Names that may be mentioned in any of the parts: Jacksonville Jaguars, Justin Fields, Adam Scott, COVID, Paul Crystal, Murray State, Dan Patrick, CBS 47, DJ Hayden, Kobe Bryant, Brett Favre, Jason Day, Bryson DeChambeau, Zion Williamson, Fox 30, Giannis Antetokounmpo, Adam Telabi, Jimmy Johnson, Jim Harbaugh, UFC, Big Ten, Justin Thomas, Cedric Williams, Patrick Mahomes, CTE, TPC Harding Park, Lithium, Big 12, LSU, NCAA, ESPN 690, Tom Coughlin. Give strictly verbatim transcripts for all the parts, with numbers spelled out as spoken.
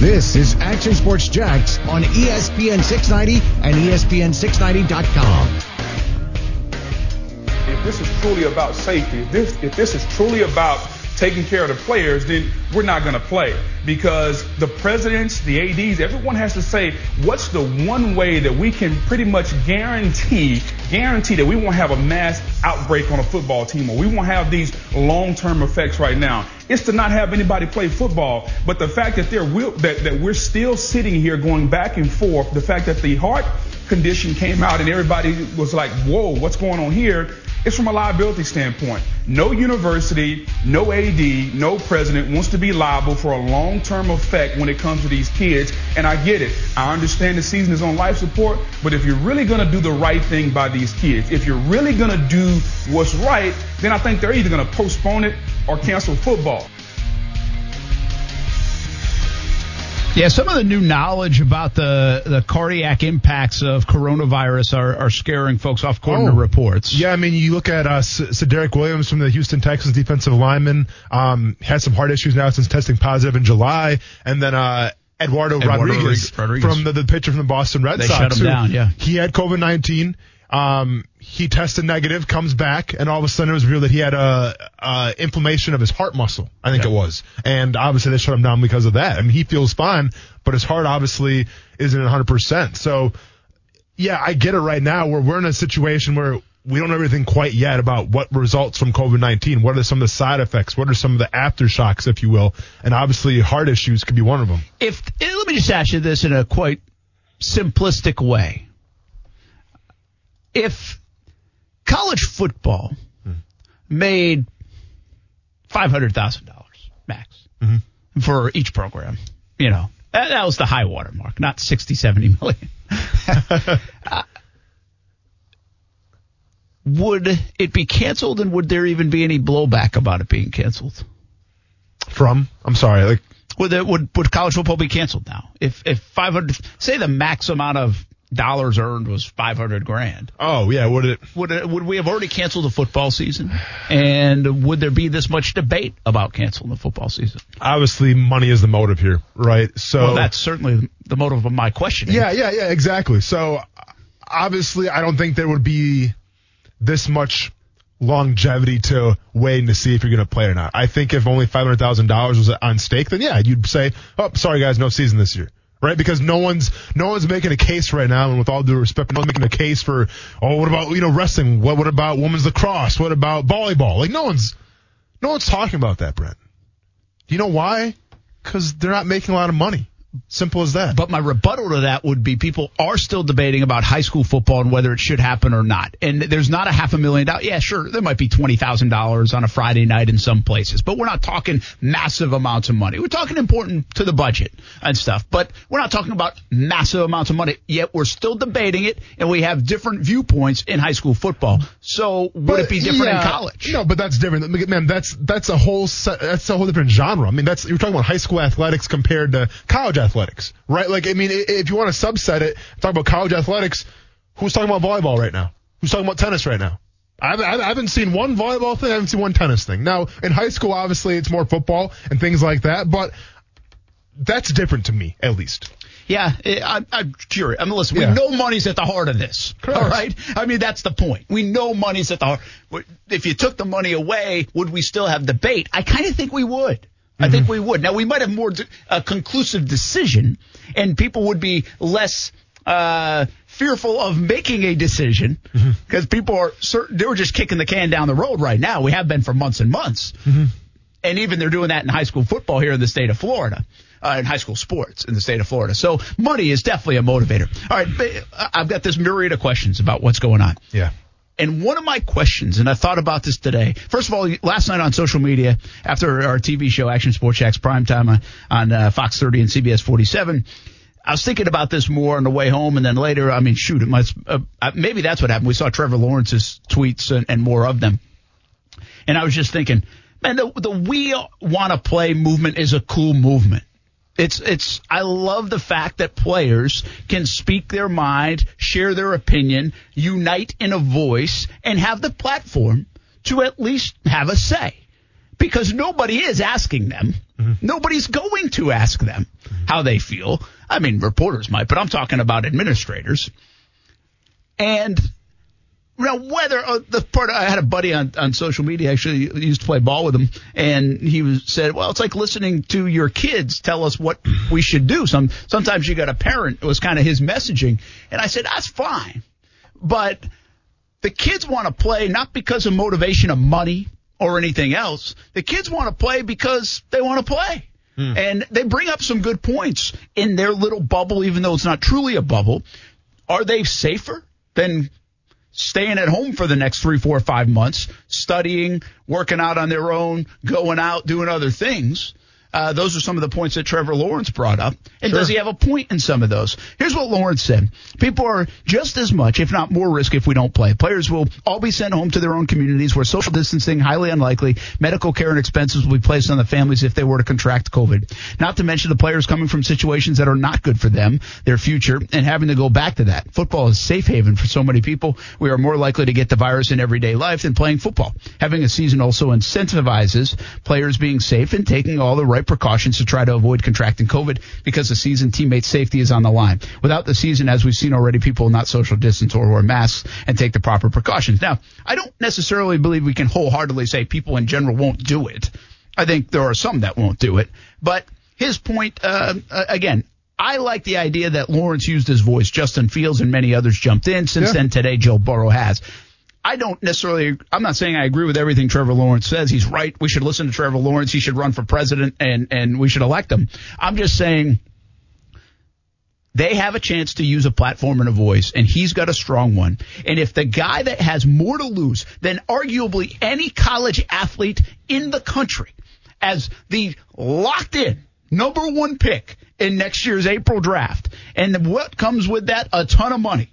This is Action Sports Jax on E S P N six ninety and E S P N six ninety dot com. If this is truly about safety, if this, if this is truly about taking care of the players, then we're not going to play, because the presidents, the A Ds, everyone has to say, what's the one way that we can pretty much guarantee, guarantee that we won't have a mass outbreak on a football team, or we won't have these long-term effects right now. It's to not have anybody play football. But the fact that there will, that, that we're still sitting here going back and forth, the fact that the heart condition came out and everybody was like, whoa, what's going on here? It's from a liability standpoint. No university, no A D, no president wants to be liable for a long-term effect when it comes to these kids. And I get it. I understand the season is on life support, but if you're really going to do the right thing by these kids, if you're really going to do what's right, then I think they're either going to postpone it or cancel football. Yeah, some of the new knowledge about the, the cardiac impacts of coronavirus are, are scaring folks off, according oh. to reports. Yeah, I mean, you look at uh, Cedric Williams from the Houston Texans, defensive lineman, um, had some heart issues now since testing positive in July, and then uh, Eduardo, Eduardo Rodriguez, Rodriguez from the, the pitcher from the Boston Red they Sox. They shut him who, down, yeah. He had COVID nineteen. Um, he tested negative, comes back, and all of a sudden it was revealed that he had a, a inflammation of his heart muscle, I think yeah. it was. And obviously they shut him down because of that. I mean, he feels fine, but his heart obviously isn't one hundred percent. So, yeah, I get it right now where we're in a situation where we don't know everything quite yet about what results from COVID nineteen. What are some of the side effects? What are some of the aftershocks, if you will? And obviously heart issues could be one of them. If let me just ask you this in a quite simplistic way. If college football mm-hmm. made five hundred thousand dollars max mm-hmm. for each program, you know, that, that was the high water mark, not sixty, seventy million. uh, would it be canceled, and would there even be any blowback about it being canceled? From? I'm sorry. Like, would, it, would, would college football be canceled now? If, if five hundred, say the max amount of dollars earned was five hundred grand. Oh, yeah. Would it, would it, would we have already canceled the football season? And would there be this much debate about canceling the football season? Obviously, money is the motive here, right? So well, that's certainly the motive of my questioning. Yeah, yeah, yeah, exactly. So obviously, I don't think there would be this much longevity to waiting to see if you're going to play or not. I think if only five hundred thousand dollars was on stake, then yeah, you'd say, oh, sorry guys, no season this year. Right, because no one's no one's making a case right now, and with all due respect, no one's making a case for, oh, what about, you know, wrestling? What what about women's lacrosse? What about volleyball? Like no one's no one's talking about that, Brent. You know why? Because they're not making a lot of money. Simple as that. But my rebuttal to that would be people are still debating about high school football and whether it should happen or not. And there's not a half a million dollars. Yeah, sure, there might be twenty thousand dollars on a Friday night in some places, but we're not talking massive amounts of money. We're talking important to the budget and stuff, but we're not talking about massive amounts of money, yet we're still debating it, and we have different viewpoints in high school football. So would but, it be different yeah, in college? No, but that's different. Man, that's that's a whole set, that's a whole different genre. I mean, that's you're talking about high school athletics compared to college athletics, right? Like, I mean, if you want to subset it, talk about college athletics, who's talking about volleyball right now? Who's talking about tennis right now? I haven't seen one volleyball thing. I haven't seen one tennis thing. Now, in high school, obviously, it's more football and things like that, but that's different to me, at least. Yeah, I'm, I'm curious. I mean, listen, we yeah. know money's at the heart of this, Correct. all right? I mean, that's the point. We know money's at the heart. If you took the money away, would we still have debate? I kind of think we would. I think we would. Now, we might have more a conclusive decision, and people would be less uh, fearful of making a decision because mm-hmm. people are certain they were just kicking the can down the road right now. We have been for months and months. Mm-hmm. And even they're doing that in high school football here in the state of Florida, uh, in high school sports in the state of Florida. So money is definitely a motivator. All right. I've got this myriad of questions about what's going on. Yeah. And one of my questions, and I thought about this today. First of all, last night on social media, after our T V show, Action Sports Jax Primetime on uh, Fox thirty and C B S forty-seven, I was thinking about this more on the way home, and then later, I mean, shoot, it must, uh, maybe that's what happened. We saw Trevor Lawrence's tweets and, and more of them. And I was just thinking, man, the, the we want to play movement is a cool movement. It's it's. I love the fact that players can speak their mind, share their opinion, unite in a voice, and have the platform to at least have a say. because nobody is asking them. Mm-hmm. Nobody's going to ask them mm-hmm. how they feel. I mean, reporters might, but I'm talking about administrators. And now, whether uh, the part I had a buddy on, on social media, actually he used to play ball with him, and he was said, well, it's like listening to your kids tell us what we should do. Some sometimes you got a parent. It was kind of his messaging, and I said that's fine, but the kids want to play not because of motivation of money or anything else. The kids want to play because they want to play. Mm. And they bring up some good points in their little bubble, even though it's not truly a bubble. Are they safer than staying at home for the next three, four, five months, studying, working out on their own, going out, doing other things? Uh, those are some of the points that Trevor Lawrence brought up. And sure. Does he have a point in some of those? Here's what Lawrence said. People are just as much, if not more, risk if we don't play. Players will all be sent home to their own communities where social distancing, highly unlikely, medical care and expenses will be placed on the families if they were to contract COVID. Not to mention the players coming from situations that are not good for them, their future, and having to go back to that. Football is safe haven for so many people. We are more likely to get the virus in everyday life than playing football. Having a season also incentivizes players being safe and taking all the right precautions to try to avoid contracting COVID because the season teammate safety is on the line. Without the season, as we've seen already, people will not social distance or wear masks and take the proper precautions. Now, I don't necessarily believe we can wholeheartedly say people in general won't do it. I think there are some that won't do it. But his point, uh, again, I like the idea that Lawrence used his voice. Justin Fields and many others jumped in. Since yeah. then, today, Joe Burrow has. I don't necessarily – I'm not saying I agree with everything Trevor Lawrence says. He's right. We should listen to Trevor Lawrence. He should run for president, and, and we should elect him. I'm just saying they have a chance to use a platform and a voice, and he's got a strong one. And if the guy that has more to lose than arguably any college athlete in the country as the locked-in number one pick in next year's April draft, and what comes with that? A ton of money.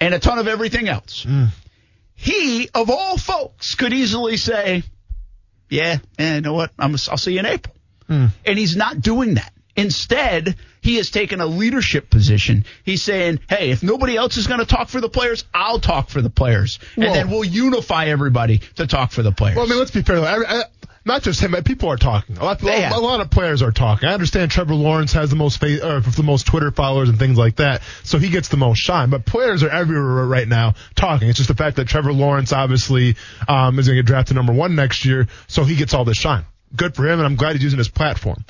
And a ton of everything else. Mm. He, of all folks, could easily say, yeah, eh, you know what, I'm, I'll see you in April. Mm. And he's not doing that. Instead, he has taken a leadership position. He's saying, hey, if nobody else is going to talk for the players, I'll talk for the players. Whoa. And then we'll unify everybody to talk for the players. Well, I mean, let's be fair. I, I, not just him, but people are talking. A lot, a, a lot of players are talking. I understand Trevor Lawrence has the most face, or the most Twitter followers and things like that, so he gets the most shine. But players are everywhere right now talking. It's just the fact that Trevor Lawrence obviously um, is going to get drafted number one next year, so he gets all this shine. Good for him, and I'm glad he's using his platform.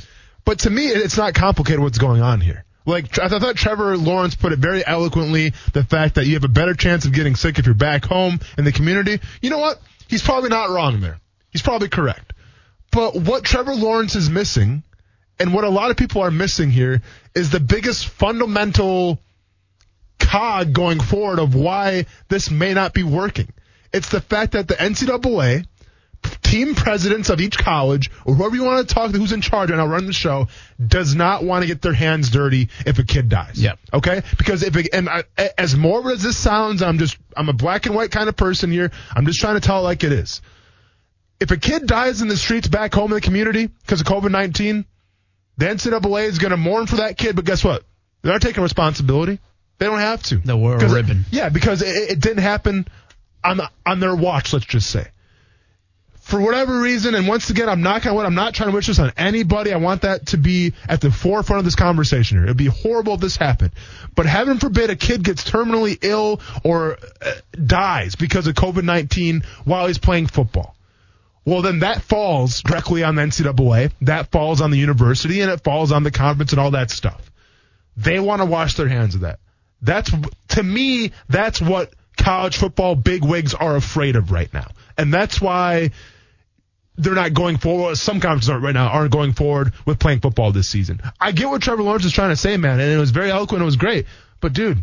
But to me, it's not complicated what's going on here. Like, I thought Trevor Lawrence put it very eloquently, the fact that you have a better chance of getting sick if you're back home in the community. You know what? He's probably not wrong there. He's probably correct. But what Trevor Lawrence is missing, and what a lot of people are missing here, is the biggest fundamental cog going forward of why this may not be working. It's the fact that the N C double A, team presidents of each college, or whoever you want to talk to who's in charge and I'll run the show, does not want to get their hands dirty if a kid dies. Yep. Okay? Because if it, and I, as morbid as this sounds, I'm just I'm a black and white kind of person here. I'm just trying to tell it like it is. If a kid dies in the streets back home in the community because of COVID nineteen, the N C double A is going to mourn for that kid, but guess what? They're not taking responsibility. They don't have to. They'll wear a ribbon. Yeah, because it, it didn't happen on the, on their watch, let's just say. For whatever reason, and once again, I'm not going to. I'm not trying to wish this on anybody. I want that to be at the forefront of this conversation here. It'd be horrible if this happened, but heaven forbid a kid gets terminally ill or uh, dies because of COVID nineteen while he's playing football. Well, then that falls directly on the N C double A. That falls on the university, and it falls on the conference and all that stuff. They want to wash their hands of that. That's to me. That's what college football bigwigs are afraid of right now, and that's why. They're not going forward. Some conferences aren't right now, aren't going forward with playing football this season. I get what Trevor Lawrence is trying to say, man, and it was very eloquent. It was great. But, dude,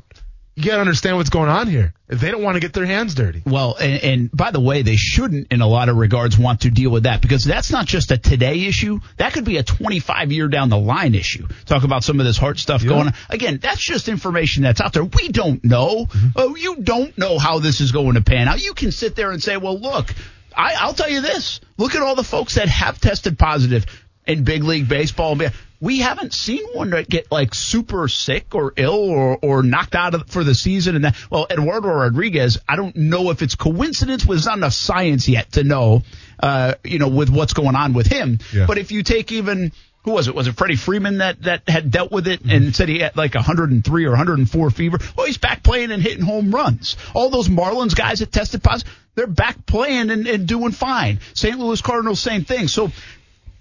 you got to understand what's going on here. They don't want to get their hands dirty. Well, and, and by the way, they shouldn't, in a lot of regards, want to deal with that because that's not just a today issue. That could be a twenty-five year down the line issue. Talk about some of this heart stuff yeah. going on. Again, that's just information that's out there. We don't know. Mm-hmm. Oh, you don't know how this is going to pan out. You can sit there and say, well, look, I, I'll tell you this. Look at all the folks that have tested positive in big league baseball. we haven't seen one that get like super sick or ill or, or knocked out of, for the season. And that, well, Eduardo Rodriguez, I don't know if it's coincidence, but there's not enough science yet to know, uh, you know, with what's going on with him. Yeah. But if you take even, who was it? Was it Freddie Freeman that, that had dealt with it and mm-hmm. said he had like one hundred three or one hundred four fever? Well, he's back playing and hitting home runs. All those Marlins guys that tested positive, they're back playing and, and doing fine. Saint Louis Cardinals, same thing. So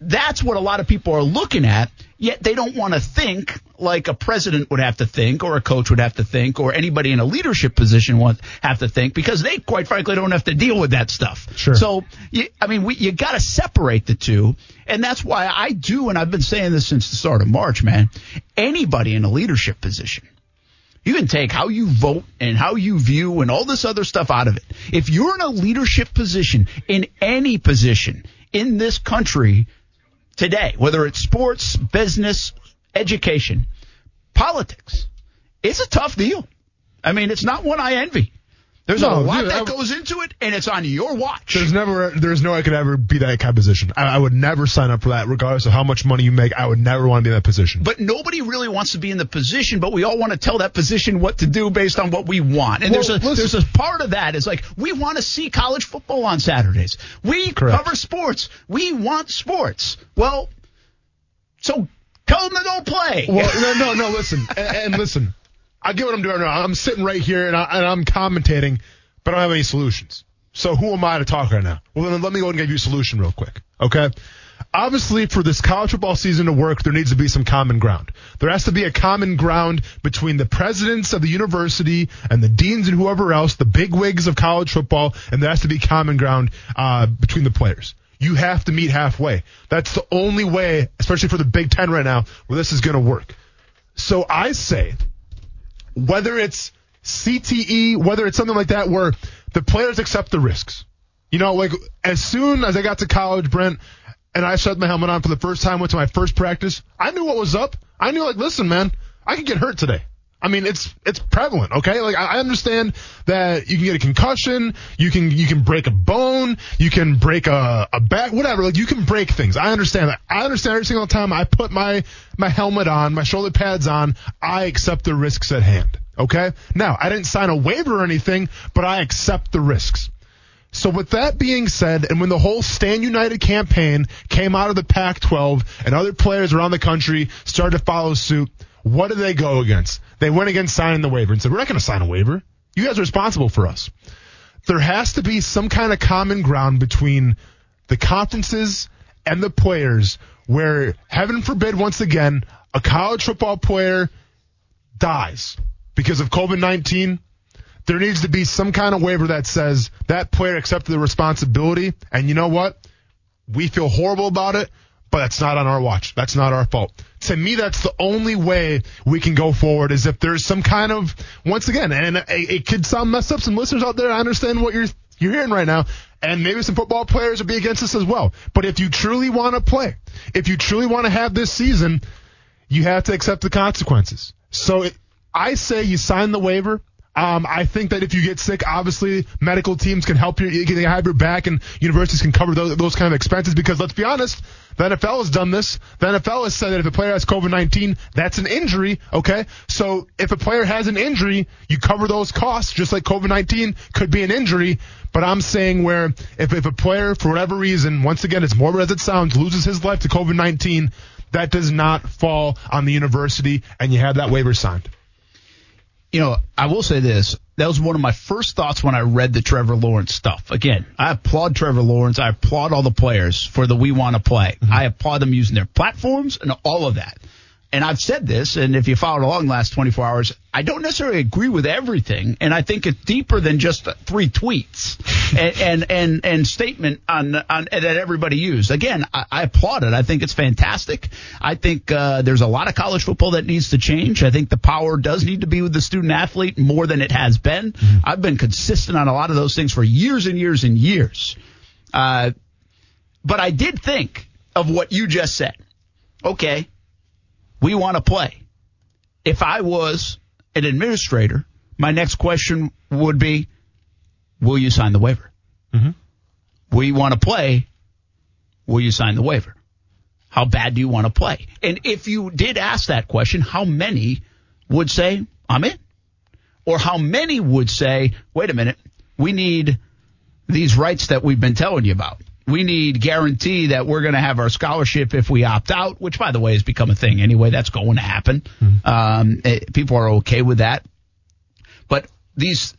that's what a lot of people are looking at, yet they don't want to think like a president would have to think or a coach would have to think or anybody in a leadership position would have to think because they, quite frankly, don't have to deal with that stuff. Sure. So, you, I mean, we, you got to separate the two, and that's why I do, and I've been saying this since the start of March, man, anybody in a leadership position, you can take how you vote and how you view and all this other stuff out of it. If you're in a leadership position, in any position in this country today, whether it's sports, business, education, politics, it's a tough deal. I mean, it's not one I envy. There's no, a lot dude, that I, goes into it, and it's on your watch. There's never, there's no way I could ever be that kind of position. I, I would never sign up for that, regardless of how much money you make. I would never want to be in that position. But nobody really wants to be in the position, but we all want to tell that position what to do based on what we want. And well, there's a listen. there's a part of that is like, we want to see college football on Saturdays. We Correct. cover sports. We want sports. Well, so tell them to go play. Well, no, no, no, listen, and, and listen. I get what I'm doing now. I'm sitting right here, and, I, and I'm commentating, but I don't have any solutions. So who am I to talk right now? Well, then let me go and give you a solution real quick, okay? Obviously, for this college football season to work, there needs to be some common ground. There has to be a common ground between the presidents of the university and the deans and whoever else, the bigwigs of college football, and there has to be common ground uh, between the players. You have to meet halfway. That's the only way, especially for the Big Ten right now, where this is going to work. So I say, whether it's C T E, whether it's something like that where the players accept the risks. You know, like as soon as I got to college, Brent, and I shut my helmet on for the first time, went to my first practice, I knew what was up. I knew, like, listen, man, I could get hurt today. I mean, it's it's prevalent, okay? Like, I understand that you can get a concussion, you can you can break a bone, you can break a, a back, whatever. Like, you can break things. I understand that. I understand every single time I put my, my helmet on, my shoulder pads on, I accept the risks at hand, okay? Now, I didn't sign a waiver or anything, but I accept the risks. So with that being said, and when the whole Stand United campaign came out of the Pac twelve and other players around the country started to follow suit, what did they go against? They went against signing the waiver and said, we're not going to sign a waiver. You guys are responsible for us. There has to be some kind of common ground between the conferences and the players where, heaven forbid, once again, a college football player dies because of COVID nineteen. There needs to be some kind of waiver that says that player accepted the responsibility, and you know what? We feel horrible about it, but that's not on our watch. That's not our fault. To me, that's the only way we can go forward is if there's some kind of, once again, and it could sound messed up. Some listeners out there, I understand what you're you're hearing right now, and maybe some football players would be against this as well. But if you truly want to play, if you truly want to have this season, you have to accept the consequences. So it, I say you sign the waiver. Um, I think that if you get sick, obviously medical teams can help you. You can have your back, and universities can cover those, those kind of expenses because, let's be honest, the N F L has done this. The N F L has said that if a player has COVID nineteen, that's an injury, okay? So if a player has an injury, you cover those costs, just like COVID nineteen could be an injury. But I'm saying where if, if a player, for whatever reason, once again, as morbid as it sounds, loses his life to COVID nineteen, that does not fall on the university, and you have that waiver signed. You know, I will say this. That was one of my first thoughts when I read the Trevor Lawrence stuff. Again, I applaud Trevor Lawrence. I applaud all the players for the we want to play. Mm-hmm. I applaud them using their platforms and all of that. And I've said this, and if you followed along the last twenty-four hours, I don't necessarily agree with everything, and I think it's deeper than just three tweets and, and and and statement on on that everybody used. Again, I, I applaud it. I think it's fantastic. I think uh, there's a lot of college football that needs to change. I think the power does need to be with the student athlete more than it has been. Mm-hmm. I've been consistent on a lot of those things for years and years and years. Uh, but I did think of what you just said. Okay. We want to play. If I was an administrator, my next question would be, will you sign the waiver? Mm-hmm. We want to play. Will you sign the waiver? How bad do you want to play? And if you did ask that question, how many would say, I'm in? Or how many would say, wait a minute, we need these rights that we've been telling you about. We need guarantee that we're going to have our scholarship if we opt out, which, by the way, has become a thing anyway. That's going to happen. Mm-hmm. Um, it, people are okay with that. But these,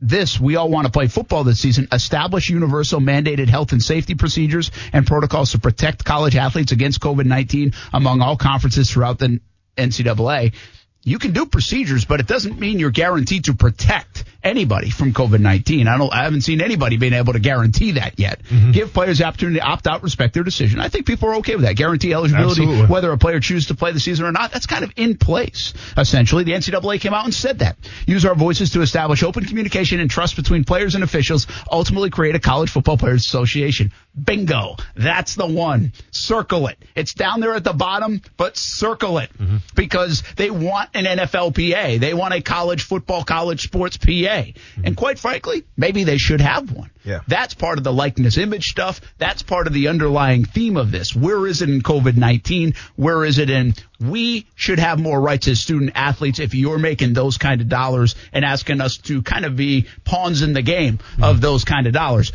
this, we all want to play football this season. Establish universal mandated health and safety procedures and protocols to protect college athletes against covid nineteen among all conferences throughout the N C double A. You can do procedures, but it doesn't mean you're guaranteed to protect anybody from covid nineteen. I don't, I haven't seen anybody being able to guarantee that yet. Mm-hmm. Give players the opportunity to opt out, respect their decision. I think people are okay with that. Guarantee eligibility, absolutely, whether a player chooses to play the season or not. That's kind of in place, essentially. The N C double A came out and said that. Use our voices to establish open communication and trust between players and officials, ultimately create a college football players association. Bingo. That's the one. Circle it. It's down there at the bottom, but circle it, mm-hmm, because they want an N F L P A. They want a college football, college sports P A. Mm-hmm. And quite frankly, maybe they should have one. Yeah. That's part of the likeness image stuff. That's part of the underlying theme of this. Where is it in covid nineteen? Where is it in we should have more rights as student athletes if you're making those kind of dollars and asking us to kind of be pawns in the game, mm-hmm, of those kind of dollars?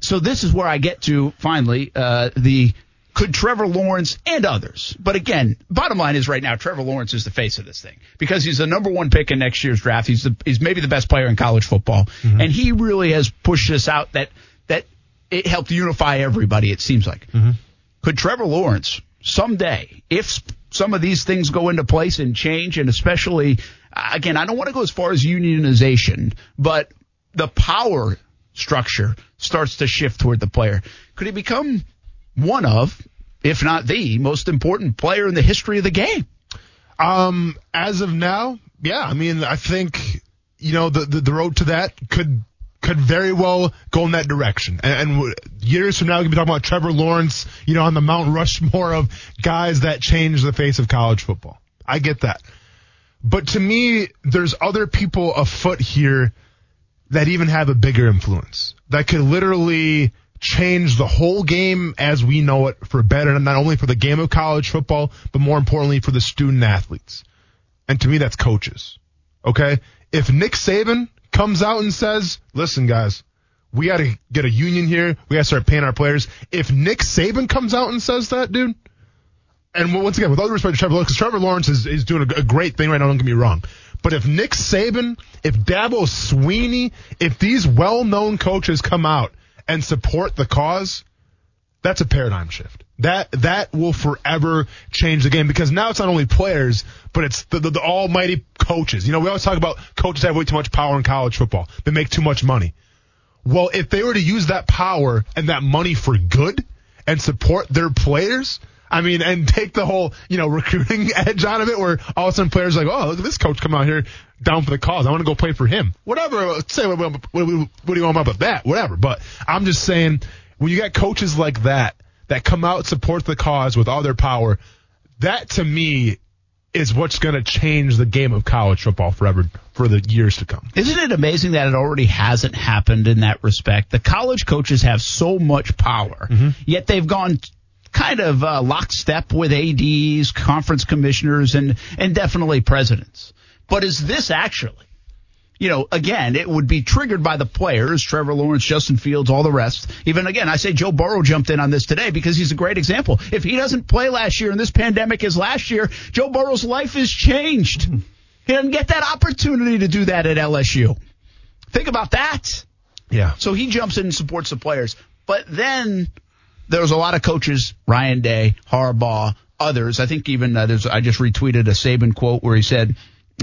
So this is where I get to, finally, uh, the could Trevor Lawrence and others. But again, bottom line is right now, Trevor Lawrence is the face of this thing because he's the number one pick in next year's draft. He's the, he's maybe the best player in college football. Mm-hmm. And he really has pushed this out that, that it helped unify everybody, it seems like. Mm-hmm. Could Trevor Lawrence someday, if some of these things go into place and change, and especially, again, I don't want to go as far as unionization, but the power structure starts to shift toward the player. Could he become one of, if not the most important player in the history of the game? Um, as of now, yeah. I mean, I think, you know, the, the, the road to that could could very well go in that direction. And, and years from now, we're going to be talking about Trevor Lawrence, you know, on the Mount Rushmore of guys that changed the face of college football. I get that. But to me, there's other people afoot here that even have a bigger influence, that could literally change the whole game as we know it for better, and not only for the game of college football, but more importantly for the student athletes. And to me, that's coaches. Okay? If Nick Saban comes out and says, listen, guys, we got to get a union here. We got to start paying our players. If Nick Saban comes out and says that, dude, and once again, with all due respect to Trevor Lawrence, because Trevor Lawrence is, is doing a, a great thing right now, don't get me wrong. But if Nick Saban, if Dabo Sweeney, if these well-known coaches come out and support the cause, that's a paradigm shift. That that will forever change the game, because now it's not only players, but it's the, the, the almighty coaches. You know, we always talk about coaches have way too much power in college football. They make too much money. Well, if they were to use that power and that money for good and support their players, I mean, and take the whole, you know, recruiting edge out of it, where all of a sudden players are like, oh, look at this coach come out here down for the cause. I want to go play for him. Whatever. Say what, what, what, what do you want about that? Whatever. But I'm just saying, when you got coaches like that that come out, support the cause with all their power, that to me is what's going to change the game of college football forever, for the years to come. Isn't it amazing that it already hasn't happened in that respect? The college coaches have so much power, mm-hmm, yet they've gone T- kind of uh, lockstep with A Ds, conference commissioners, and, and definitely presidents. But is this actually, you know, again, it would be triggered by the players, Trevor Lawrence, Justin Fields, all the rest. Even, again, I say Joe Burrow jumped in on this today because he's a great example. If he doesn't play last year and this pandemic is last year, Joe Burrow's life is changed. Mm-hmm. He doesn't get that opportunity to do that at L S U. Think about that. Yeah. So he jumps in and supports the players. But then there's a lot of coaches, Ryan Day, Harbaugh, others. I think even uh, there's, I just retweeted a Saban quote where he said,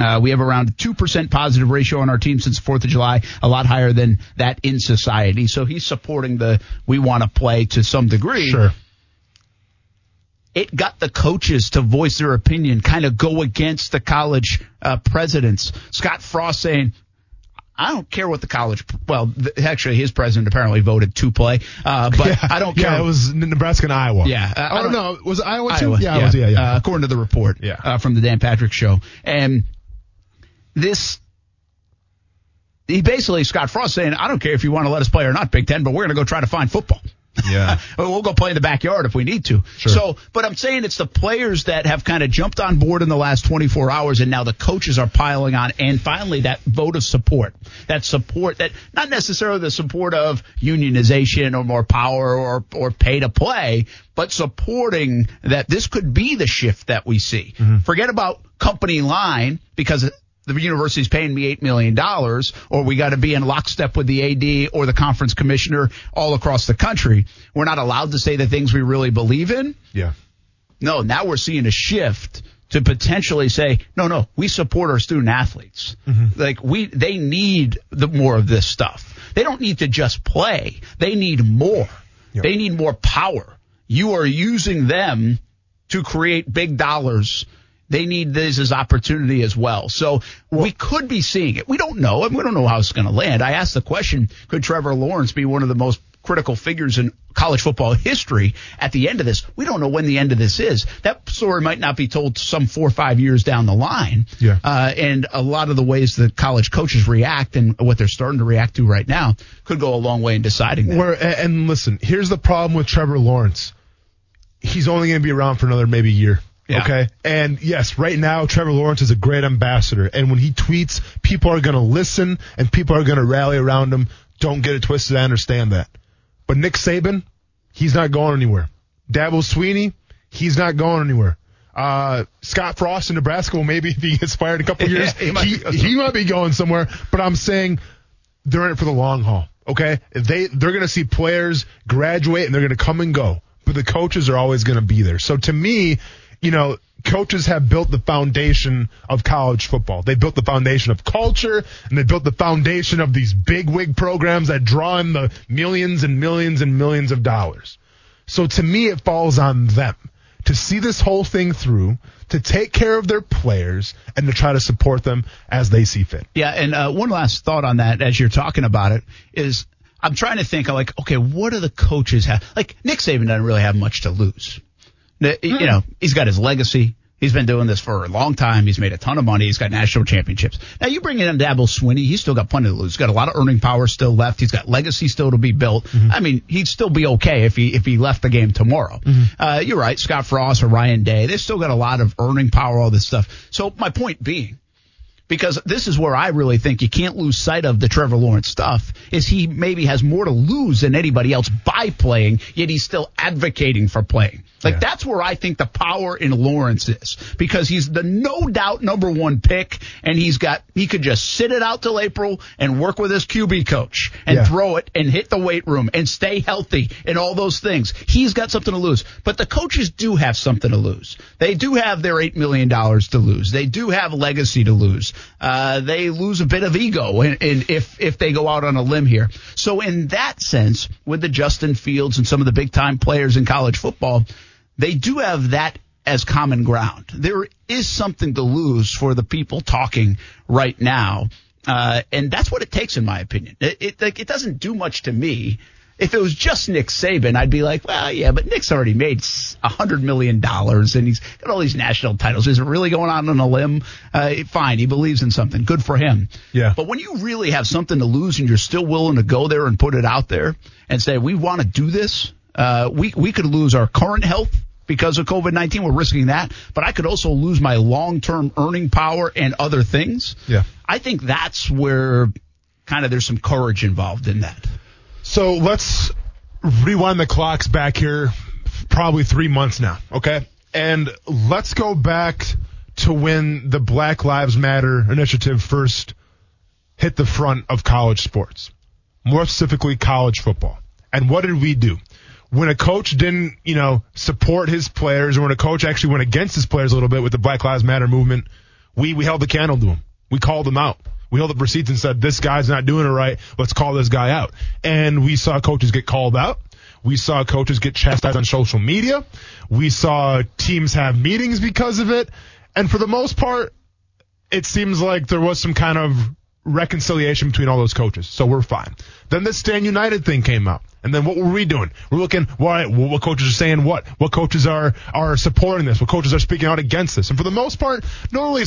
uh, we have around two percent positive ratio on our team since the fourth of July, a lot higher than that in society. So he's supporting the we want to play to some degree. Sure. It got the coaches to voice their opinion, kind of go against the college uh, presidents. Scott Frost saying, I don't care what the college – well, th- actually, his president apparently voted to play, uh, but yeah, I don't care. Yeah, it was Nebraska and Iowa. Yeah. Uh, oh, no, was it Iowa too? Iowa, yeah, yeah. It was, yeah, yeah. Uh, according to the report yeah. uh, from the Dan Patrick Show. And this – he basically – Scott Frost saying, I don't care if you want to let us play or not, Big Ten, but we're going to go try to find football. Yeah. We'll go play in the backyard if we need to. Sure. So, but I'm saying it's the players that have kind of jumped on board in the last twenty-four hours, and now the coaches are piling on. And finally, that vote of support, that support that not necessarily the support of unionization or more power or, or pay to play, but supporting that this could be the shift that we see. Mm-hmm. Forget about company line because the university's paying me eight million dollars, or we got to be in lockstep with the A D or the conference commissioner all across the country. We're not allowed to say the things we really believe in. Yeah. No, now we're seeing a shift to potentially say, no, no, we support our student athletes. Mm-hmm. Like we, they need the more of this stuff. They don't need to just play. They need more. Yep. They need more power. You are using them to create big dollars. They need this as opportunity as well. So we could be seeing it. We don't know. And we don't know how it's going to land. I asked the question, could Trevor Lawrence be one of the most critical figures in college football history at the end of this? We don't know when the end of this is. That story might not be told some four or five years down the line. Yeah. Uh, and a lot of the ways that college coaches react and what they're starting to react to right now could go a long way in deciding that. We're, and listen, here's the problem with Trevor Lawrence. He's only going to be around for another maybe year. Yeah. Okay. And yes, right now, Trevor Lawrence is a great ambassador. And when he tweets, people are going to listen and people are going to rally around him. Don't get it twisted. I understand that. But Nick Saban, he's not going anywhere. Dabo Sweeney, he's not going anywhere. Uh, Scott Frost in Nebraska, well, maybe if he gets fired in a couple of years, yeah, he, might, he, he might be going somewhere. But I'm saying they're in it for the long haul. Okay. They, they're going to see players graduate and they're going to come and go. But the coaches are always going to be there. So to me, you know, coaches have built the foundation of college football. They built the foundation of culture, and they built the foundation of these big wig programs that draw in the millions and millions and millions of dollars. So to me, it falls on them to see this whole thing through, to take care of their players, and to try to support them as they see fit. Yeah, and uh, one last thought on that as you're talking about it is I'm trying to think, I'm like, okay, what do the coaches have? Like, Nick Saban doesn't really have much to lose. You know, he's got his legacy. He's been doing this for a long time. He's made a ton of money. He's got national championships. Now, you bring in Dabo Swinney, he's still got plenty to lose. He's got a lot of earning power still left. He's got legacy still to be built. Mm-hmm. I mean, he'd still be okay if he if he left the game tomorrow. Mm-hmm. Uh, you're right. Scott Frost or Ryan Day, they've still got a lot of earning power, all this stuff. So my point being, because this is where I really think you can't lose sight of the Trevor Lawrence stuff, is he maybe has more to lose than anybody else by playing, yet he's still advocating for playing. Like, yeah. That's where I think the power in Lawrence is, because he's the no doubt number one pick, and he's got he could just sit it out till April and work with his Q B coach and yeah. throw it and hit the weight room and stay healthy and all those things. He's got something to lose, but the coaches do have something to lose. They do have their eight million dollars to lose. They do have legacy to lose. Uh, they lose a bit of ego, and, and if if they go out on a limb here. So in that sense, with the Justin Fields and some of the big time players in college football, they do have that as common ground. There is something to lose for the people talking right now, uh, and that's what it takes, in my opinion. It, it like it doesn't do much to me. If it was just Nick Saban, I'd be like, well, yeah, but Nick's already made one hundred million dollars, and he's got all these national titles. Is it really going out on a limb? Uh, fine, he believes in something. Good for him. Yeah. But when you really have something to lose and you're still willing to go there and put it out there and say, we want to do this, uh, we, we could lose our current health because of COVID nineteen. We're risking that. But I could also lose my long-term earning power and other things. Yeah. I think that's where kind of there's some courage involved in that. So let's rewind the clocks back here probably three months now, okay? And let's go back to when the Black Lives Matter initiative first hit the front of college sports, more specifically college football. And what did we do? When a coach didn't, you know, support his players, or when a coach actually went against his players a little bit with the Black Lives Matter movement, we, we held the candle to him. We called them out. We held up receipts and said, this guy's not doing it right. Let's call this guy out. And we saw coaches get called out. We saw coaches get chastised on social media. We saw teams have meetings because of it. And for the most part, it seems like there was some kind of reconciliation between all those coaches. So we're fine. Then the Stand United thing came out. And then what were we doing? We're looking, why, what coaches are saying what? What coaches are, are supporting this? What coaches are speaking out against this? And for the most part, not only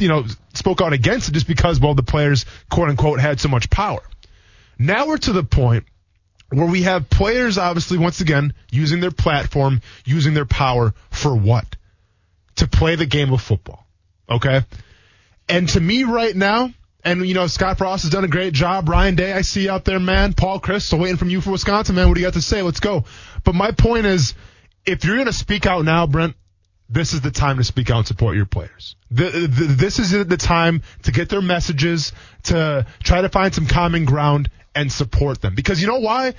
you know spoke out against it just because, well, the players, quote-unquote, had so much power. Now we're to the point where we have players, obviously, once again, using their platform, using their power for what? To play the game of football, okay? And to me right now, and, you know, Scott Frost has done a great job. Ryan Day, I see you out there, man. Paul Crystal, waiting from you for Wisconsin, man. What do you got to say? Let's go. But my point is, if you're going to speak out now, Brent, this is the time to speak out and support your players. The, the, this is the time to get their messages, to try to find some common ground and support them. Because you know why?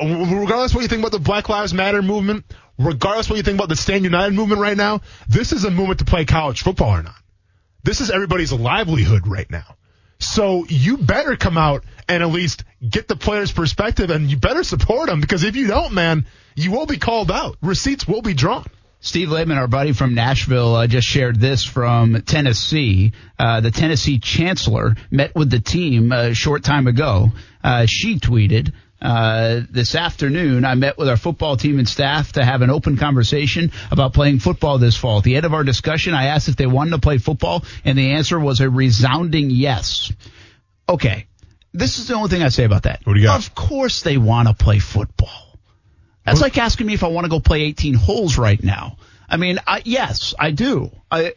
Regardless what you think about the Black Lives Matter movement, regardless what you think about the Stand United movement right now, this is a movement to play college football or not. This is everybody's livelihood right now. So you better come out and at least get the players' perspective, and you better support them, because if you don't, man, you will be called out. Receipts will be drawn. Steve Lehman, our buddy from Nashville, uh, just shared this from Tennessee. Uh, the Tennessee chancellor met with the team a short time ago. Uh, she tweeted, uh, this afternoon, I met with our football team and staff to have an open conversation about playing football this fall. At the end of our discussion, I asked if they wanted to play football, and the answer was a resounding yes. Okay. This is the only thing I say about that. What do you got? Of course they want to play football. That's like asking me if I want to go play eighteen holes right now. I mean, I, yes, I do. I,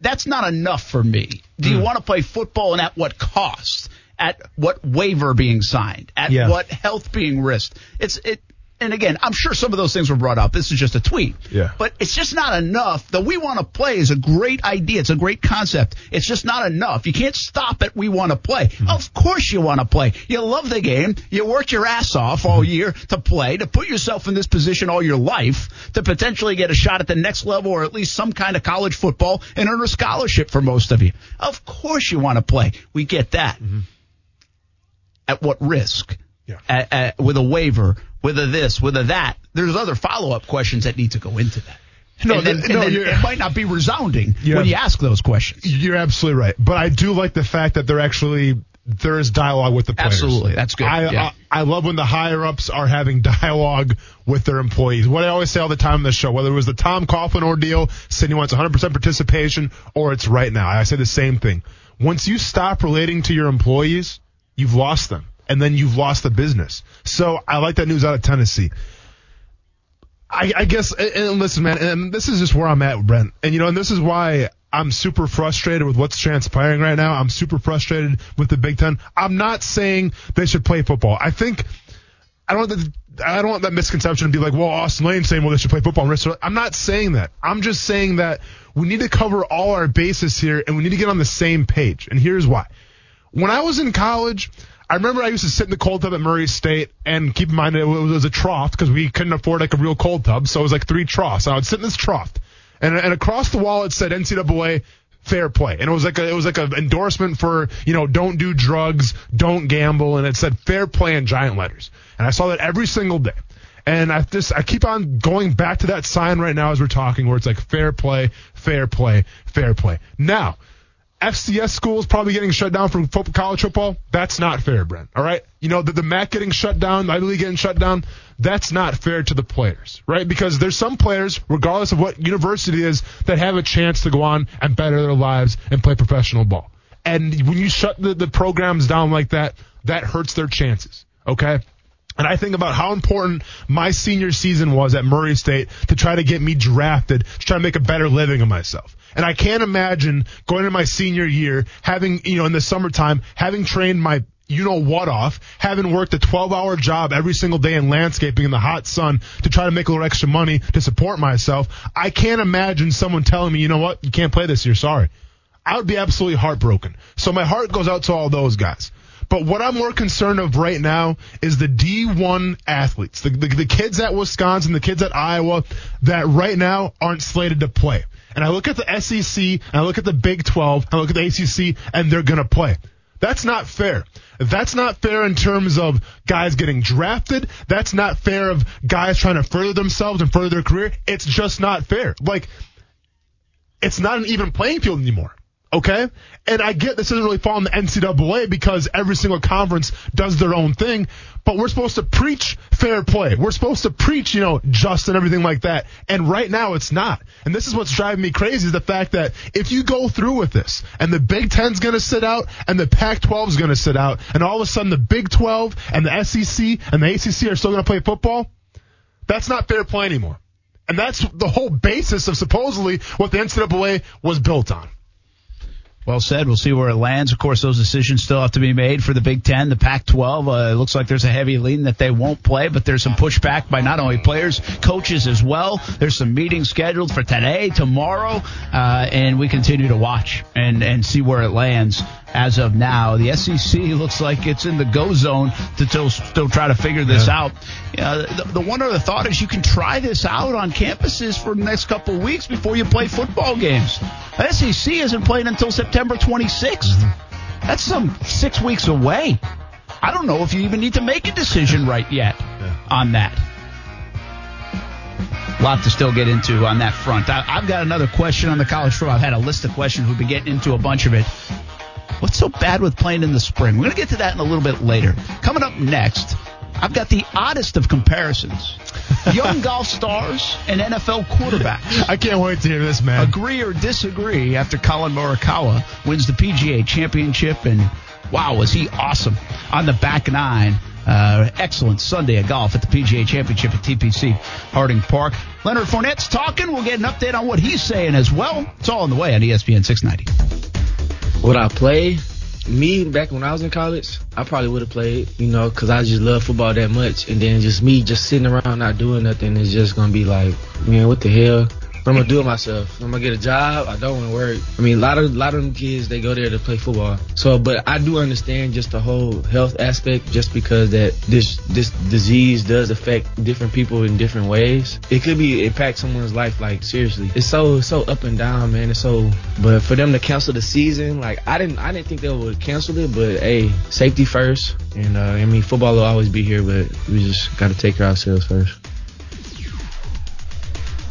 that's not enough for me. Do you mm. want to play football, and at what cost? At what waiver being signed? At yeah. what health being risked? It's it. And again, I'm sure some of those things were brought up. This is just a tweet. Yeah. But it's just not enough. The we want to play is a great idea. It's a great concept. It's just not enough. You can't stop at we want to play. Mm-hmm. Of course you want to play. You love the game. You worked your ass off all year to play, to put yourself in this position all your life, to potentially get a shot at the next level or at least some kind of college football and earn a scholarship for most of you. Of course you want to play. We get that. Mm-hmm. At what risk? Yeah. At, at, with a waiver, with a this, with a that. There's other follow-up questions that need to go into that. No, and then, the, no and then it might not be resounding yeah. when you ask those questions. You're absolutely right. But I do like the fact that there actually there is dialogue with the players. Absolutely, that's good. I, yeah. I, I love when the higher-ups are having dialogue with their employees. What I always say all the time on this show, whether it was the Tom Coughlin ordeal, Sydney wants one hundred percent participation, or it's right now. I say the same thing. Once you stop relating to your employees, you've lost them. And then you've lost the business. So I like that news out of Tennessee. I, I guess, and, and listen, man, and this is just where I'm at, Brent. And, you know, and this is why I'm super frustrated with what's transpiring right now. I'm super frustrated with the Big Ten. I'm not saying they should play football. I think I don't want that, I don't want that misconception to be like, well, Austin Lane's saying, well, they should play football. I'm not saying that. I'm just saying that we need to cover all our bases here, and we need to get on the same page. And here's why. When I was in college, I remember I used to sit in the cold tub at Murray State, and keep in mind it was a trough because we couldn't afford like a real cold tub, so it was like three troughs. And I would sit in this trough, and and across the wall it said N C double A fair play, and it was like a, it was like an endorsement for, you know, don't do drugs, don't gamble, and it said fair play in giant letters, and I saw that every single day, and I just I keep on going back to that sign right now as we're talking, where it's like fair play, fair play, fair play. Now, F C S schools probably getting shut down from football, college football. That's not fair, Brent. All right, you know the, the M A C getting shut down, the Ivy League getting shut down. That's not fair to the players, right? Because there's some players, regardless of what university it is, that have a chance to go on and better their lives and play professional ball. And when you shut the, the programs down like that, that hurts their chances. Okay. And I think about how important my senior season was at Murray State to try to get me drafted, to try to make a better living of myself. And I can't imagine going into my senior year, having, you know, in the summertime, having trained my you-know-what off, having worked a twelve-hour job every single day in landscaping in the hot sun to try to make a little extra money to support myself. I can't imagine someone telling me, you know what, you can't play this year, sorry. I would be absolutely heartbroken. So my heart goes out to all those guys. But what I'm more concerned of right now is the D one athletes, the, the the kids at Wisconsin, the kids at Iowa that right now aren't slated to play. And I look at the S E C, and I look at the Big twelve, and I look at the A C C, and they're going to play. That's not fair. That's not fair in terms of guys getting drafted. That's not fair of guys trying to further themselves and further their career. It's just not fair. Like, it's not an even playing field anymore. Okay? And I get this doesn't really fall in the N C double A because every single conference does their own thing, but we're supposed to preach fair play. We're supposed to preach, you know, just and everything like that. And right now it's not. And this is what's driving me crazy is the fact that if you go through with this and the Big Ten's going to sit out and the Pac twelve is going to sit out and all of a sudden the Big twelve and the S E C and the A C C are still going to play football, that's not fair play anymore. And that's the whole basis of supposedly what the N C double A was built on. Well said. We'll see where it lands. Of course, those decisions still have to be made for the Big Ten, the Pac twelve. Uh, it looks like there's a heavy lean that they won't play, but there's some pushback by not only players, coaches as well. There's some meetings scheduled for today, tomorrow, uh, and we continue to watch and, and see where it lands. As of now, the S E C looks like it's in the go zone to still, still try to figure this yeah. out. Uh, the, the one other thought is you can try this out on campuses for the next couple of weeks before you play football games. The S E C isn't playing until September twenty-sixth. That's some six weeks away. I don't know if you even need to make a decision right yet yeah. on that. A lot to still get into on that front. I, I've got another question on the college football. I've had a list of questions. We've been getting into a bunch of it. What's so bad with playing in the spring? We're going to get to that in a little bit later. Coming up next, I've got the oddest of comparisons. Young golf stars and N F L quarterbacks. I can't wait to hear this, man. Agree or disagree after Colin Morikawa wins the P G A Championship, and wow, was he awesome on the back nine. Uh, excellent Sunday of golf at the P G A Championship at T P C Harding Park. Leonard Fournette's talking. We'll get an update on what he's saying as well. It's all on the way on E S P N six ninety. Would I play? Me, back when I was in college, I probably would have played, you know, because I just love football that much. And then just me just sitting around not doing nothing is just going to be like, man, what the hell? What am I going to do with myself? Am I going to get a job? I don't want to work. I mean, a lot of, lot of them kids, they go there to play football. So, but I do understand just the whole health aspect just because that this this disease does affect different people in different ways. It could be impact someone's life, like, seriously. It's so, so up and down, man. It's so, but for them to cancel the season, like, I didn't I didn't think they would cancel it, but, hey, safety first. And, uh, I mean, football will always be here, but we just got to take care of ourselves first.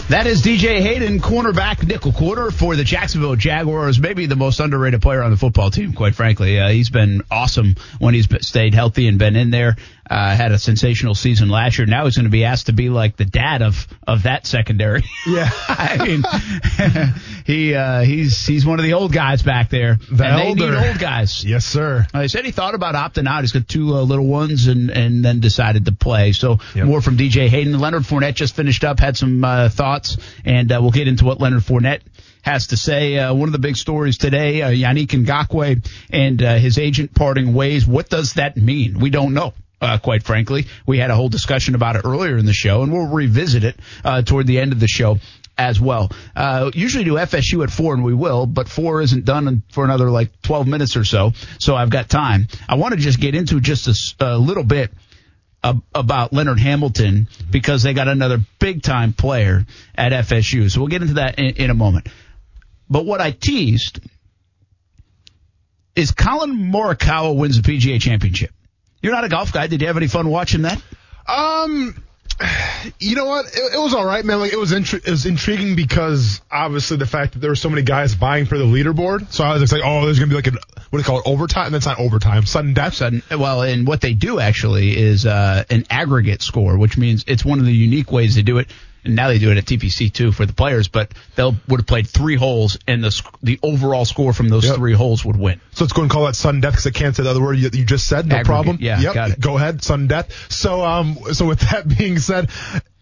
That is D J Hayden, cornerback, nickel corner for the Jacksonville Jaguars. Maybe the most underrated player on the football team, quite frankly. Uh, he's been awesome when he's stayed healthy and been in there. Uh, had a sensational season last year. Now he's going to be asked to be like the dad of, of that secondary. Yeah. I mean, he, uh, he's, he's one of the old guys back there. The and elder. They need old guys. Yes, sir. Uh, he said he thought about opting out. He's got two uh, little ones and, and then decided to play. So yep. More from D J Hayden. Leonard Fournette just finished up, had some uh, thoughts, and uh, we'll get into what Leonard Fournette has to say. Uh, one of the big stories today, uh, Yannick Ngakoue and uh, his agent parting ways. What does that mean? We don't know. Uh, quite frankly, we had a whole discussion about it earlier in the show, and we'll revisit it uh, toward the end of the show as well. Uh, usually do F S U at four, and we will, but four isn't done for another like twelve minutes or so, so I've got time. I want to just get into just a, a little bit uh, about Leonard Hamilton because they got another big-time player at F S U, so we'll get into that in, in a moment. But what I teased is Colin Morikawa wins the P G A Championship. You're not a golf guy. Did you have any fun watching that? Um, you know what? It, it was all right, man. Like it was intri- it was intriguing because obviously the fact that there were so many guys vying for the leaderboard. So I was like, oh, there's gonna be like an what do you call it, overtime? And that's not overtime, sudden death. Sudden. Well, and what they do actually is uh, an aggregate score, which means it's one of the unique ways they do it. And now they do it at T P C too for the players, but they would have played three holes, and the sc- the overall score from those yep. three holes would win. So let's go and call that sudden death because I can't say the other word you, you just said. No Aggregate. Problem. Yeah, yep. Got it. Go ahead, sudden death. So, um, so with that being said,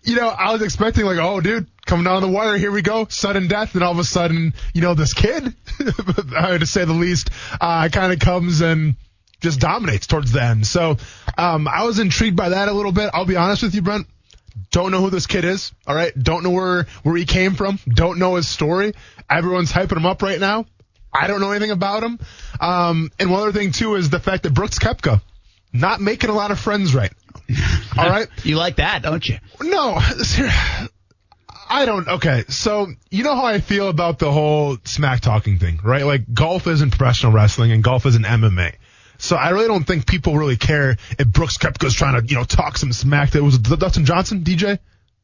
you know, I was expecting like, oh, dude, coming down the wire, here we go, sudden death, and all of a sudden, you know, this kid, to say the least, uh, kind of comes and just dominates towards the end. So, um, I was intrigued by that a little bit. I'll be honest with you, Brent. Don't know who this kid is, all right? Don't know where, where he came from. Don't know his story. Everyone's hyping him up right now. I don't know anything about him. Um, and one other thing, too, is the fact that Brooks Koepka, not making a lot of friends right now. All right? You like that, don't you? No. I don't. Okay, so you know how I feel about the whole smack-talking thing, right? Like, golf isn't professional wrestling, and golf isn't M M A. So I really don't think people really care if Brooks Koepka's trying to, you know, talk some smack. That was Dustin Johnson, D J? Is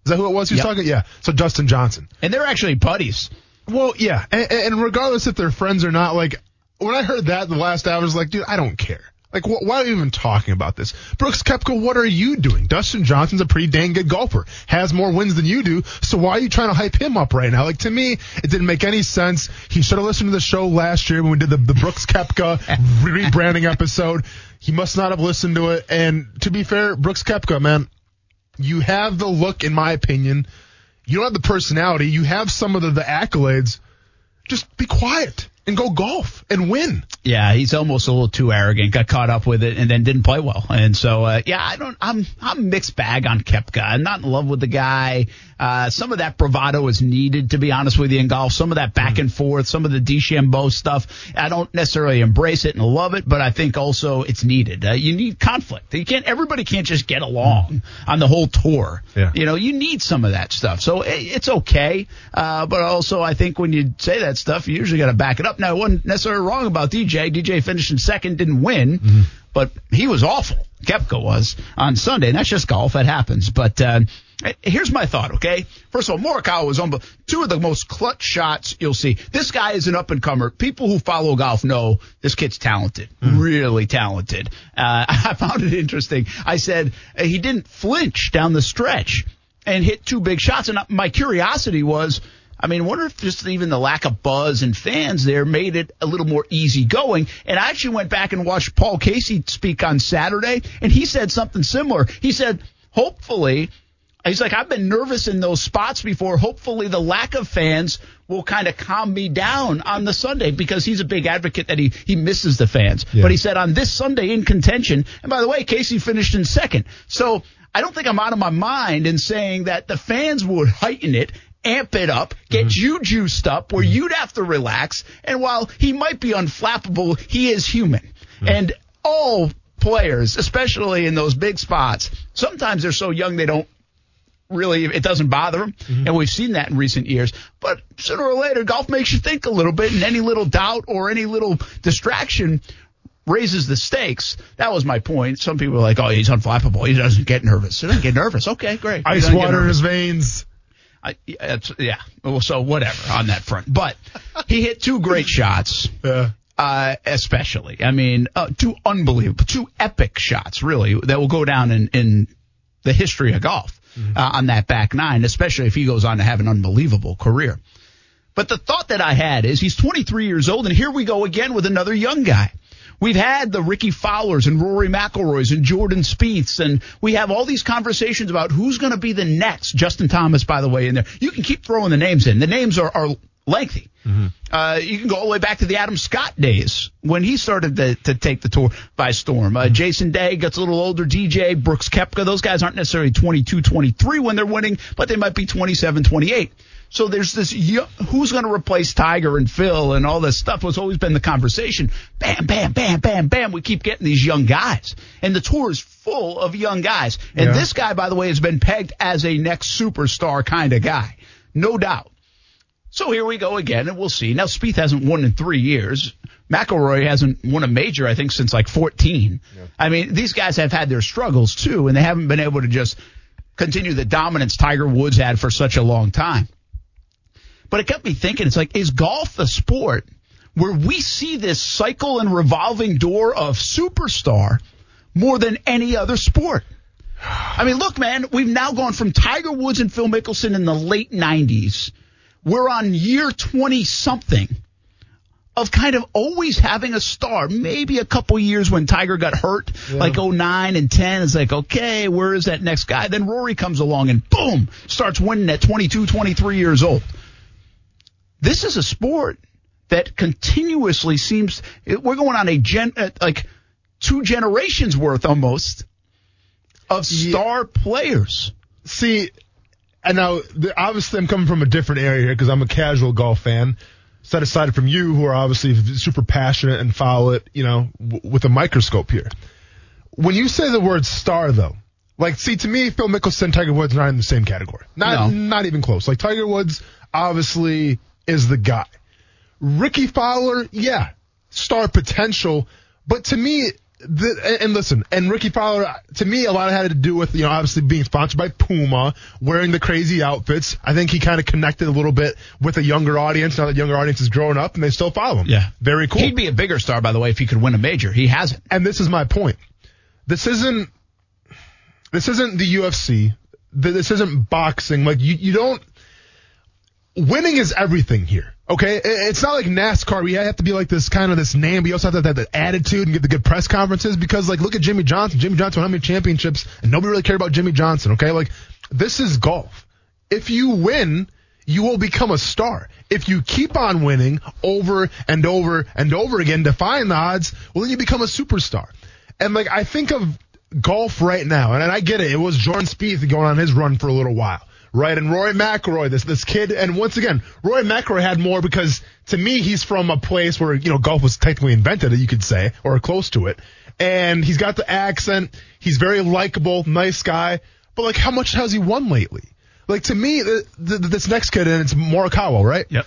that who it was who's yep. talking? Yeah. So Dustin Johnson. And they're actually buddies. Well, yeah, and, and regardless if they're friends or not, like, when I heard that in the last hour, I was like, dude, I don't care. Like, wh- why are you even talking about this? Brooks Koepka, what are you doing? Dustin Johnson's a pretty dang good golfer, has more wins than you do, so why are you trying to hype him up right now? Like, to me, it didn't make any sense. He should have listened to the show last year when we did the, the Brooks Koepka rebranding episode. He must not have listened to it. And to be fair, Brooks Koepka, man, you have the look, in my opinion. You don't have the personality. You have some of the, the accolades. Just be quiet and go golf and win. Yeah, he's almost a little too arrogant. Got caught up with it and then didn't play well. And so, uh, yeah, I don't. I'm I'm mixed bag on Koepka. I'm not in love with the guy. Uh, some of that bravado is needed, to be honest with you, in golf. Some of that back and forth, some of the DeChambeau stuff. I don't necessarily embrace it and love it, but I think also it's needed. Uh, you need conflict. You can't. Everybody can't just get along on the whole tour. Yeah. You know, you need some of that stuff. So it, it's okay. Uh, but also, I think when you say that stuff, you usually got to back it up. Now, I wasn't necessarily wrong about D J. D J finished in second, didn't win. Mm-hmm. But he was awful. Koepka was on Sunday. And that's just golf. That happens. But uh, here's my thought, okay? First of all, Morikawa was on two of the most clutch shots you'll see. This guy is an up-and-comer. People who follow golf know this kid's talented, mm. really talented. Uh, I found it interesting. I said uh, he didn't flinch down the stretch and hit two big shots. And my curiosity was, I mean, wonder if just even the lack of buzz and fans there made it a little more easygoing. And I actually went back and watched Paul Casey speak on Saturday, and he said something similar. He said, hopefully, he's like, I've been nervous in those spots before. Hopefully the lack of fans will kind of calm me down on the Sunday, because he's a big advocate that he, he misses the fans. Yeah. But he said on this Sunday in contention, and by the way, Casey finished in second. So I don't think I'm out of my mind in saying that the fans would heighten it, amp it up, get mm-hmm. you juiced up where you'd have to relax. And while he might be unflappable, he is human. Mm-hmm. And all players, especially in those big spots, sometimes they're so young they don't really, it doesn't bother them. Mm-hmm. And we've seen that in recent years. But sooner or later, golf makes you think a little bit, and any little doubt or any little distraction raises the stakes. That was my point. Some people are like, oh, he's unflappable. He doesn't get nervous. He doesn't get nervous. Okay, great. Ice water in his veins. I, it's, yeah, well, so whatever on that front. But he hit two great shots, yeah. uh, especially. I mean, uh, two unbelievable, two epic shots, really, that will go down in, in the history of golf mm-hmm. uh, on that back nine, especially if he goes on to have an unbelievable career. But the thought that I had is he's twenty-three years old, and here we go again with another young guy. We've had the Ricky Fowlers and Rory McIlroys and Jordan Spieths, and we have all these conversations about who's going to be the next. Justin Thomas, by the way, in there. You can keep throwing the names in. The names are, are lengthy. Mm-hmm. Uh, you can go all the way back to the Adam Scott days when he started to, to take the tour by storm. Uh, Jason Day gets a little older. D J, Brooks Koepka, those guys aren't necessarily twenty-two, twenty-three when they're winning, but they might be twenty-seven, twenty-eight. So there's this, who's going to replace Tiger and Phil and all this stuff was always been the conversation. Bam, bam, bam, bam, bam. We keep getting these young guys. And the tour is full of young guys. And yeah. This guy, by the way, has been pegged as a next superstar kind of guy. No doubt. So here we go again, and we'll see. Now, Spieth hasn't won in three years. McIlroy hasn't won a major, I think, since like fourteen. Yeah. I mean, these guys have had their struggles, too, and they haven't been able to just continue the dominance Tiger Woods had for such a long time. But it kept me thinking, it's like, is golf a sport where we see this cycle and revolving door of superstar more than any other sport? I mean, look, man, we've now gone from Tiger Woods and Phil Mickelson in the late nineties. We're on year twenty-something of kind of always having a star. Maybe a couple years when Tiger got hurt, yeah. like oh nine and ten. It's like, okay, where is that next guy? Then Rory comes along and boom, starts winning at twenty-two, twenty-three years old. This is a sport that continuously seems – we're going on a gen, like two generations worth almost of star yeah. players. See, and now obviously I'm coming from a different area here because I'm a casual golf fan. Set aside from you who are obviously super passionate and follow it, you know, w- with a microscope here. When you say the word star, though, like, see, to me, Phil Mickelson, Tiger Woods are not in the same category. Not, no. not even close. Like, Tiger Woods obviously – is the guy. Ricky Fowler, yeah, star potential, but to me, The, and listen, and Ricky Fowler, to me, a lot had to do with, you know, obviously being sponsored by Puma, wearing the crazy outfits. I think he kind of connected a little bit with a younger audience. Now that younger audience is growing up and they still follow him. Yeah. Very cool. He'd be a bigger star, by the way, if he could win a major. He hasn't. And this is my point. This isn't, this isn't the U F C. This isn't boxing. Like, you, you don't, winning is everything here. Okay, it's not like NASCAR. We have to be like this kind of this name, but you also have to have the attitude and get the good press conferences. Because like, look at Jimmy Johnson. Jimmy Johnson won how many championships, and nobody really cared about Jimmy Johnson. Okay, like this is golf. If you win, you will become a star. If you keep on winning over and over and over again, defying the odds, well then you become a superstar. And like I think of golf right now, and I get it. It was Jordan Spieth going on his run for a little while. Right, and Rory McIlroy, this this kid, and once again, Rory McIlroy had more because, to me, he's from a place where, you know, golf was technically invented, you could say, or close to it, and he's got the accent, he's very likable, nice guy, but, like, how much has he won lately? Like, to me, the, the, this next kid, and it's Morikawa, right? Yep.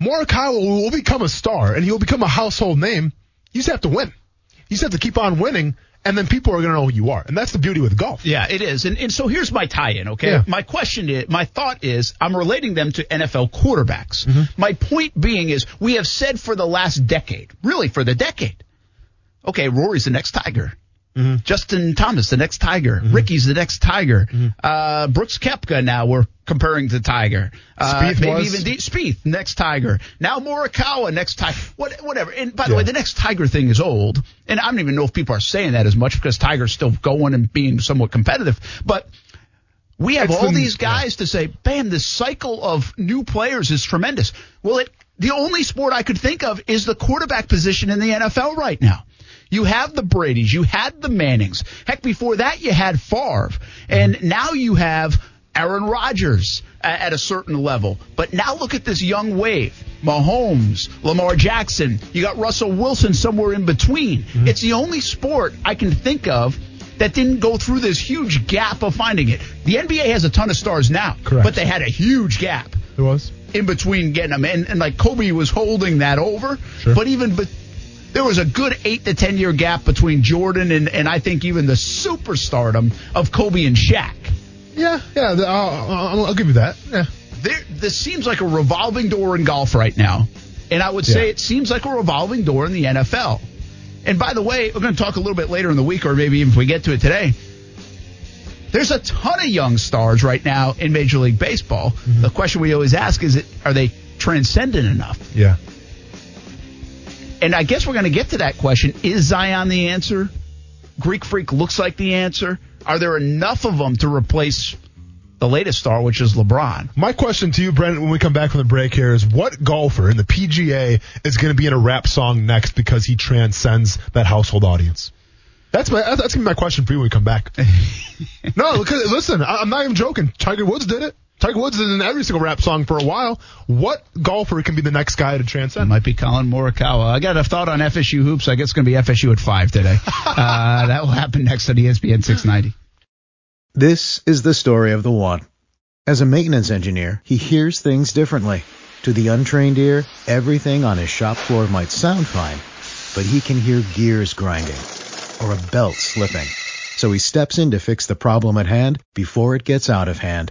Morikawa will become a star, and he will become a household name. You just have to win. You just have to keep on winning. And then people are going to know who you are. And that's the beauty with golf. Yeah, it is. And and so here's my tie-in, okay? Yeah. My question is, my thought is, I'm relating them to N F L quarterbacks. Mm-hmm. My point being is, we have said for the last decade, really for the decade, okay, Rory's the next Tiger. Mm-hmm. Justin Thomas, the next Tiger. Mm-hmm. Ricky's the next Tiger. Mm-hmm. Uh, Brooks Koepka now we're comparing to Tiger. Uh, Spieth maybe was. even De- Spieth, next Tiger. Now Morikawa, next Tiger. What, whatever. And by the yeah. way, the next Tiger thing is old. And I don't even know if people are saying that as much because Tiger's still going and being somewhat competitive. But we have it's all the, these guys yeah. to say, bam, this cycle of new players is tremendous. Well, it, the only sport I could think of is the quarterback position in the N F L right now. You have the Bradys. You had the Mannings. Heck, before that, you had Favre. And now you have Aaron Rodgers at a certain level. But now look at this young wave. Mahomes, Lamar Jackson. You got Russell Wilson somewhere in between. Mm-hmm. It's the only sport I can think of that didn't go through this huge gap of finding it. The N B A has a ton of stars now. Correct. But they had a huge gap. There was. In between getting them. And, and like Kobe was holding that over. Sure. But even but. There was a good eight to ten year gap between Jordan and, and I think even the superstardom of Kobe and Shaq. Yeah, yeah, I'll, I'll give you that. Yeah. There, this seems like a revolving door in golf right now, and I would say yeah. it seems like a revolving door in the N F L. And by the way, we're going to talk a little bit later in the week, or maybe even if we get to it today. There's a ton of young stars right now in Major League Baseball. Mm-hmm. The question we always ask is, are they transcendent enough? Yeah. And I guess we're going to get to that question. Is Zion the answer? Greek Freak looks like the answer. Are there enough of them to replace the latest star, which is LeBron? My question to you, Brendan, when we come back from the break here is what golfer in the P G A is going to be in a rap song next because he transcends that household audience? That's my that's going to be my question for you when we come back. No, listen, I'm not even joking. Tiger Woods did it. Tiger Woods is in every single rap song for a while. What golfer can be the next guy to transcend? It might be Colin Morikawa. I got a thought on F S U hoops. I guess it's going to be F S U at five today. uh, that will happen next on E S P N six ninety. This is the story of the one. As a maintenance engineer, he hears things differently. To the untrained ear, everything on his shop floor might sound fine, but he can hear gears grinding or a belt slipping. So he steps in to fix the problem at hand before it gets out of hand.